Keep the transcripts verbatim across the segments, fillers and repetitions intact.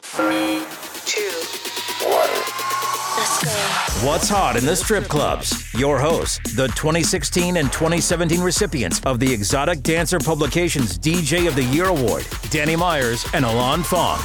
Three, two, one. Let's go. What's hot in the strip clubs? Your hosts, the twenty sixteen and twenty seventeen recipients of the Exotic Dancer Publication's D J of the Year Award, Danny Myers and Ilan Fong.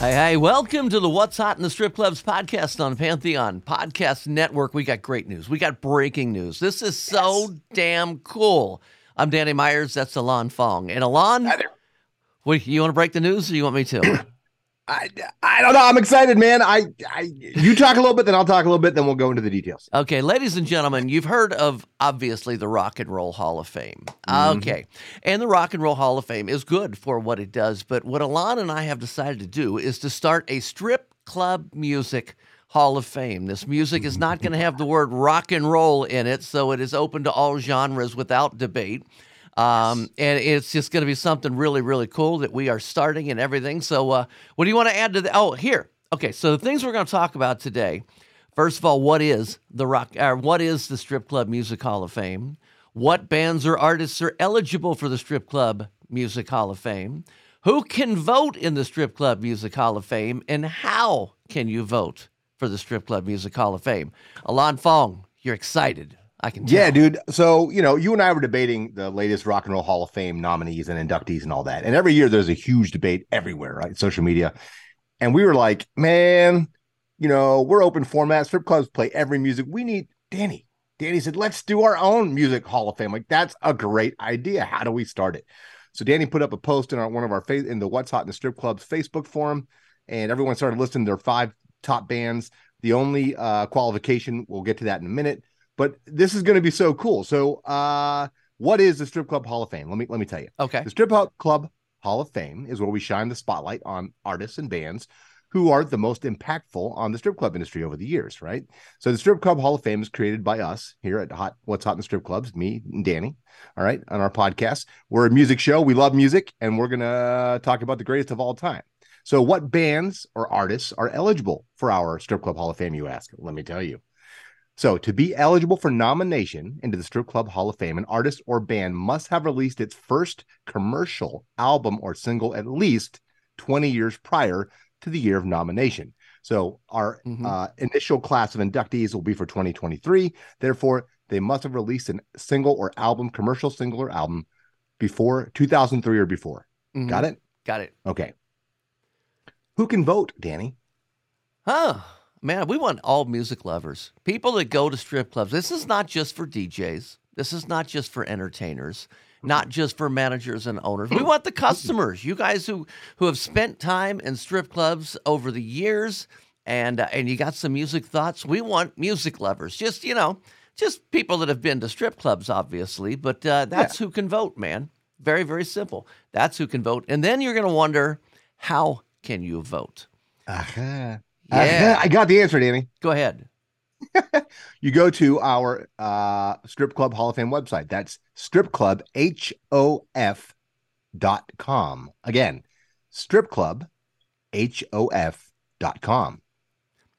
Hey, hey, welcome to the What's Hot in the Strip Clubs podcast on Pantheon Podcast Network. We got great news. We got breaking news. This is so yes. damn cool. I'm Danny Myers. That's Ilan Fong. And Ilan, Hi there. Wait, you want to break the news or you want me to? I, I don't know. I'm excited, man. I, I You talk a little bit, then I'll talk a little bit, then we'll go into the details. Okay, ladies and gentlemen, you've heard of, obviously, the Rock and Roll Hall of Fame. Mm-hmm. Okay. And the Rock and Roll Hall of Fame is good for what it does, but what Ilan and I have decided to do is to start a strip club music Hall of Fame. This music is not going to have the word rock and roll in it, so it is open to all genres without debate. Um, yes. And it's just going to be something really, really cool that we are starting and everything. So uh, what do you want to add to the, oh, here. Okay. So the things we're going to talk about today, first of all, what is the rock, or what is the Strip Club Music Hall of Fame? What bands or artists are eligible for the Strip Club Music Hall of Fame? Who can vote in the Strip Club Music Hall of Fame? And how can you vote for the Strip Club Music Hall of Fame? Ilan Fong, you're excited. I can tell. Yeah, dude. So, you know, you and I were debating the latest Rock and Roll Hall of Fame nominees and inductees and all that. And every year there's a huge debate everywhere, right? Social media. And we were like, man, you know, we're open format. Strip clubs play every music. We need Danny. Danny said, let's do our own music Hall of Fame. Like, that's a great idea. How do we start it? So Danny put up a post in our, one of our in the What's Hot in the Strip Club's Facebook forum. And everyone started listing their five top bands. The only uh, qualification, we'll get to that in a minute. But this is going to be so cool. So uh, what is the Strip Club Hall of Fame? Let me let me tell you. Okay. The Strip Club Hall of Fame is where we shine the spotlight on artists and bands who are the most impactful on the strip club industry over the years, right? So the Strip Club Hall of Fame is created by us here at Hot What's Hot in the Strip Clubs, me and Danny, all right, on our podcast. We're a music show. We love music, and we're going to talk about the greatest of all time. So what bands or artists are eligible for our Strip Club Hall of Fame, you ask? Let me tell you. So to be eligible for nomination into the Strip Club Hall of Fame, an artist or band must have released its first commercial album or single at least twenty years prior to the year of nomination. So our mm-hmm. uh, initial class of inductees will be for twenty twenty-three. Therefore, they must have released a single or album, commercial single or album before two thousand three or before. Mm-hmm. Got it? Got it. Okay. Who can vote, Danny? Huh. Man, we want all music lovers, people that go to strip clubs. This is not just for D Js. This is not just for entertainers, not just for managers and owners. We want the customers, you guys who, who have spent time in strip clubs over the years, and uh, and you got some music thoughts. We want music lovers, just, you know, just people that have been to strip clubs, obviously, but uh, that's yeah. who can vote, man. Very, very simple. That's who can vote. And then you're going to wonder, how can you vote? Uh-huh. Yeah. Uh, I got the answer, Danny. Go ahead. You go to our uh, Strip Club Hall of Fame website. That's strip club hof dot com. Again, strip club hof dot com.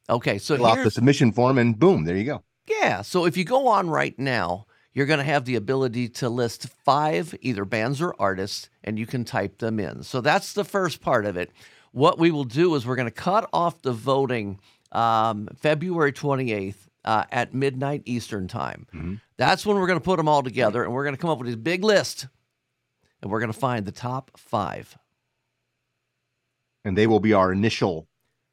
Okay, so fill out the submission form, and boom, there you go. Yeah, so if you go on right now, you're going to have the ability to list five either bands or artists, and you can type them in. So that's the first part of it. What we will do is we're going to cut off the voting um, February twenty-eighth uh, at midnight Eastern time. Mm-hmm. That's when we're going to put them all together, and we're going to come up with this big list, and we're going to find the top five. and they will be our initial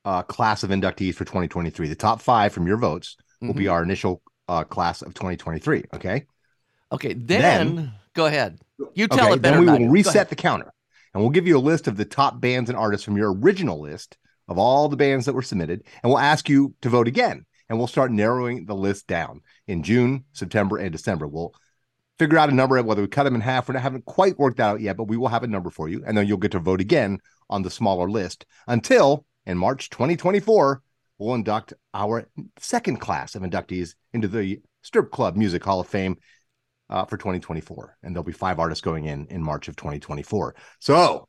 uh, class of inductees for twenty twenty-three. The top five from your votes will mm-hmm. be our initial uh, class of twenty twenty-three. Okay. Okay. Then, then go ahead. You tell okay, it better. Then we will reset the counter, and we'll give you a list of the top bands and artists from your original list of all the bands that were submitted, and we'll ask you to vote again. And we'll start narrowing the list down in June, September, and December. We'll figure out a number, whether we cut them in half. We haven't quite worked that out yet, but we will have a number for you. And then you'll get to vote again on the smaller list until in March twenty twenty-four, we'll induct our second class of inductees into the Strip Club Music Hall of Fame uh, for twenty twenty-four. And there'll be five artists going in in March of twenty twenty-four. So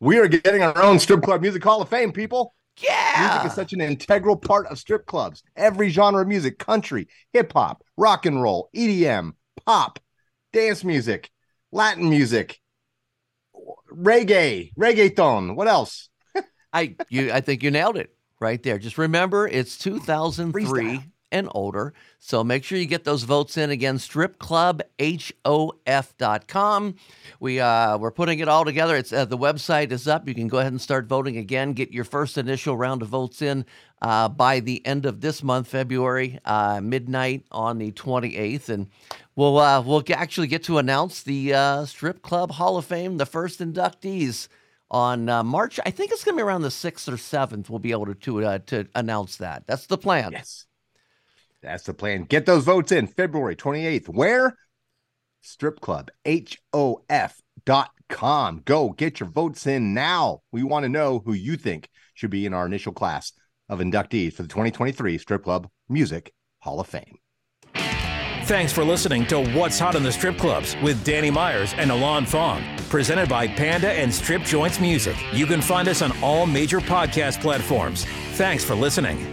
we are getting our own Strip Club Music Hall of Fame, people. Yeah! Music is such an integral part of strip clubs. Every genre of music, country, hip-hop, rock and roll, E D M, pop, dance music, Latin music, reggae, reggaeton. What else? I you I think you nailed it right there. Just remember, it's two thousand three Freestyle. And older, so make sure you get those votes in. Again, strip club hof dot com. We, uh, we're putting it all together. It's uh, the website is up. You can go ahead and start voting again. Get your first initial round of votes in uh, by the end of this month, February, uh, midnight on the twenty-eighth. And we'll, uh, we'll actually get to announce the uh, Strip Club Hall of Fame, the first inductees, on uh, March. I think it's going to be around the sixth or seventh. We'll be able to, to, uh, to announce that. That's the plan. Yes. That's the plan. Get those votes in February twenty-eighth. Where? strip club hof dot com. Go get your votes in now. We want to know who you think should be in our initial class of inductees for the twenty twenty-three Strip Club Music Hall of Fame. Thanks for listening to What's Hot in the Strip Clubs with Danny Myers and Ilan Fong, presented by Panda and Strip Joints Music. You can find us on all major podcast platforms. Thanks for listening.